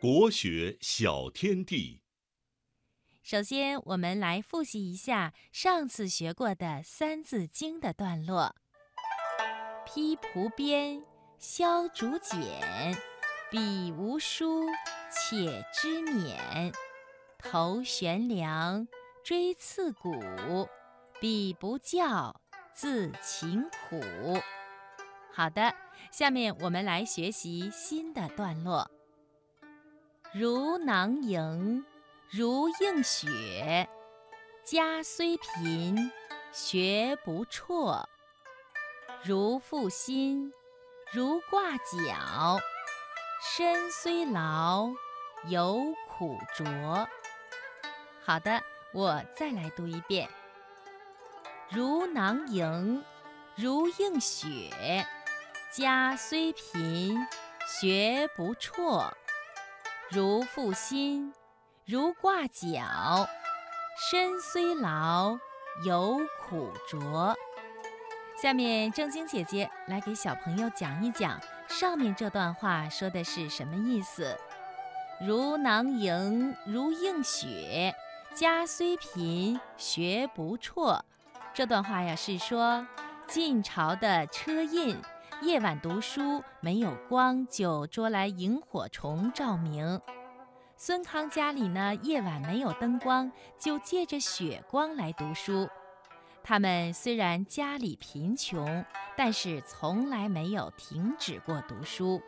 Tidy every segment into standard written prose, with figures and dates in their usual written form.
国学小天地。首先，我们来复习一下上次学过的《三字经》的段落：披蒲鞭，削竹简，彼无书，且知勉。头悬梁，锥刺股，彼不教，自勤苦。好的，下面我们来学习新的段落。如囊萤，如映雪，家虽贫，学不辍。如负薪，如挂角，身虽劳，犹苦卓。好的，我再来读一遍。如囊萤，如映雪，家虽贫，学不辍。如负薪，如挂角，身虽劳，犹苦卓。下面正晶姐姐来给小朋友讲一讲上面这段话说的是什么意思。如囊萤，如映雪，家虽贫，学不辍。这段话呀，是说晋朝的车胤夜晚读书，没有光就捉来萤火虫照明。孙康家里呢，夜晚没有灯光，就借着雪光来读书。他们虽然家里贫穷，但是从来没有停止过读书。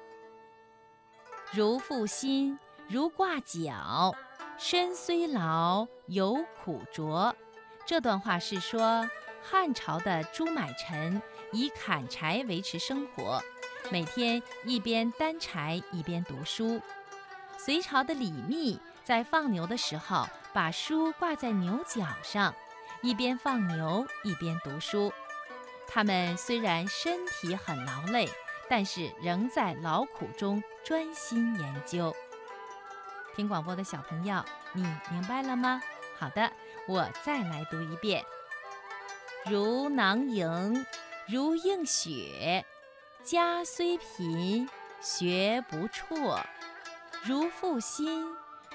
如负薪，如挂角，身虽劳，犹苦卓。这段话是说汉朝的朱买臣以砍柴维持生活，每天一边担柴一边读书。隋朝的李密在放牛的时候，把书挂在牛角上，一边放牛一边读书。他们虽然身体很劳累，但是仍在劳苦中专心研究。听广播的小朋友，你明白了吗？好的，我再来读一遍。如囊萤，如映雪，家虽贫，学不辍。如负薪，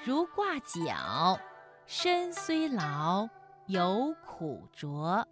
如挂角，身虽劳，犹苦卓。